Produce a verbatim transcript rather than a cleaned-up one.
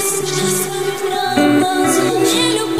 слышишь, она за не любит.